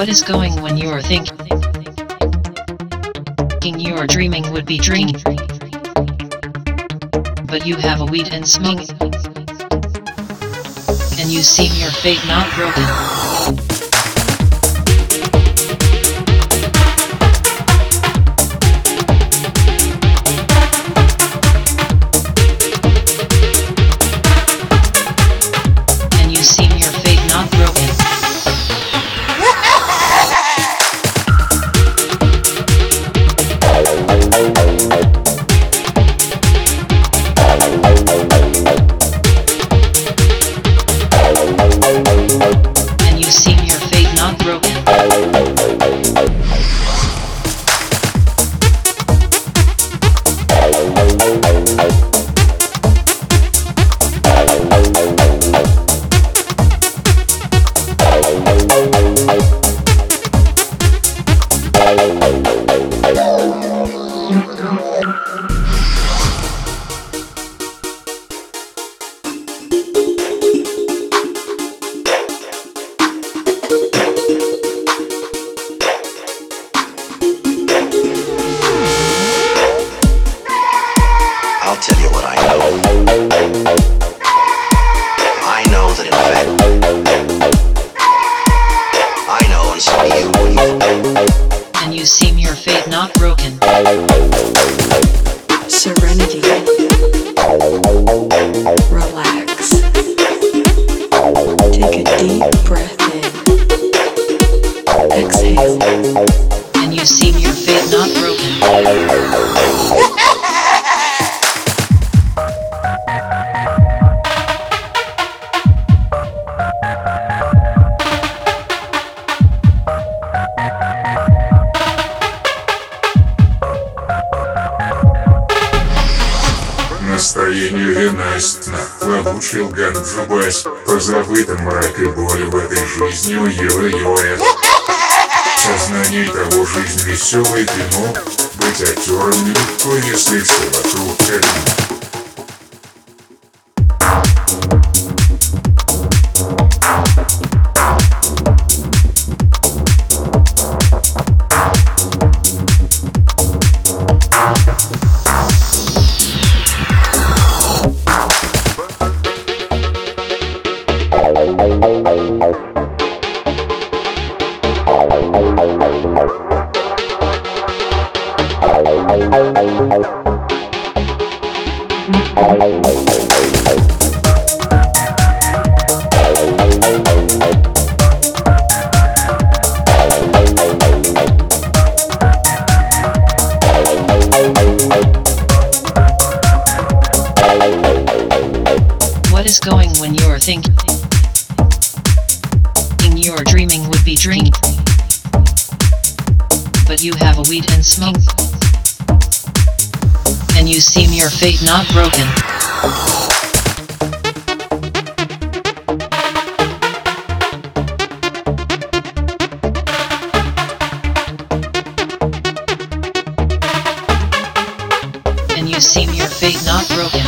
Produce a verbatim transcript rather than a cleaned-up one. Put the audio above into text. What is going when you are thinking? Thinking you are dreaming would be dream. But you have a weed and smoke. And you seem your fate not broken. Fate not broken. And you seem your fate not broken.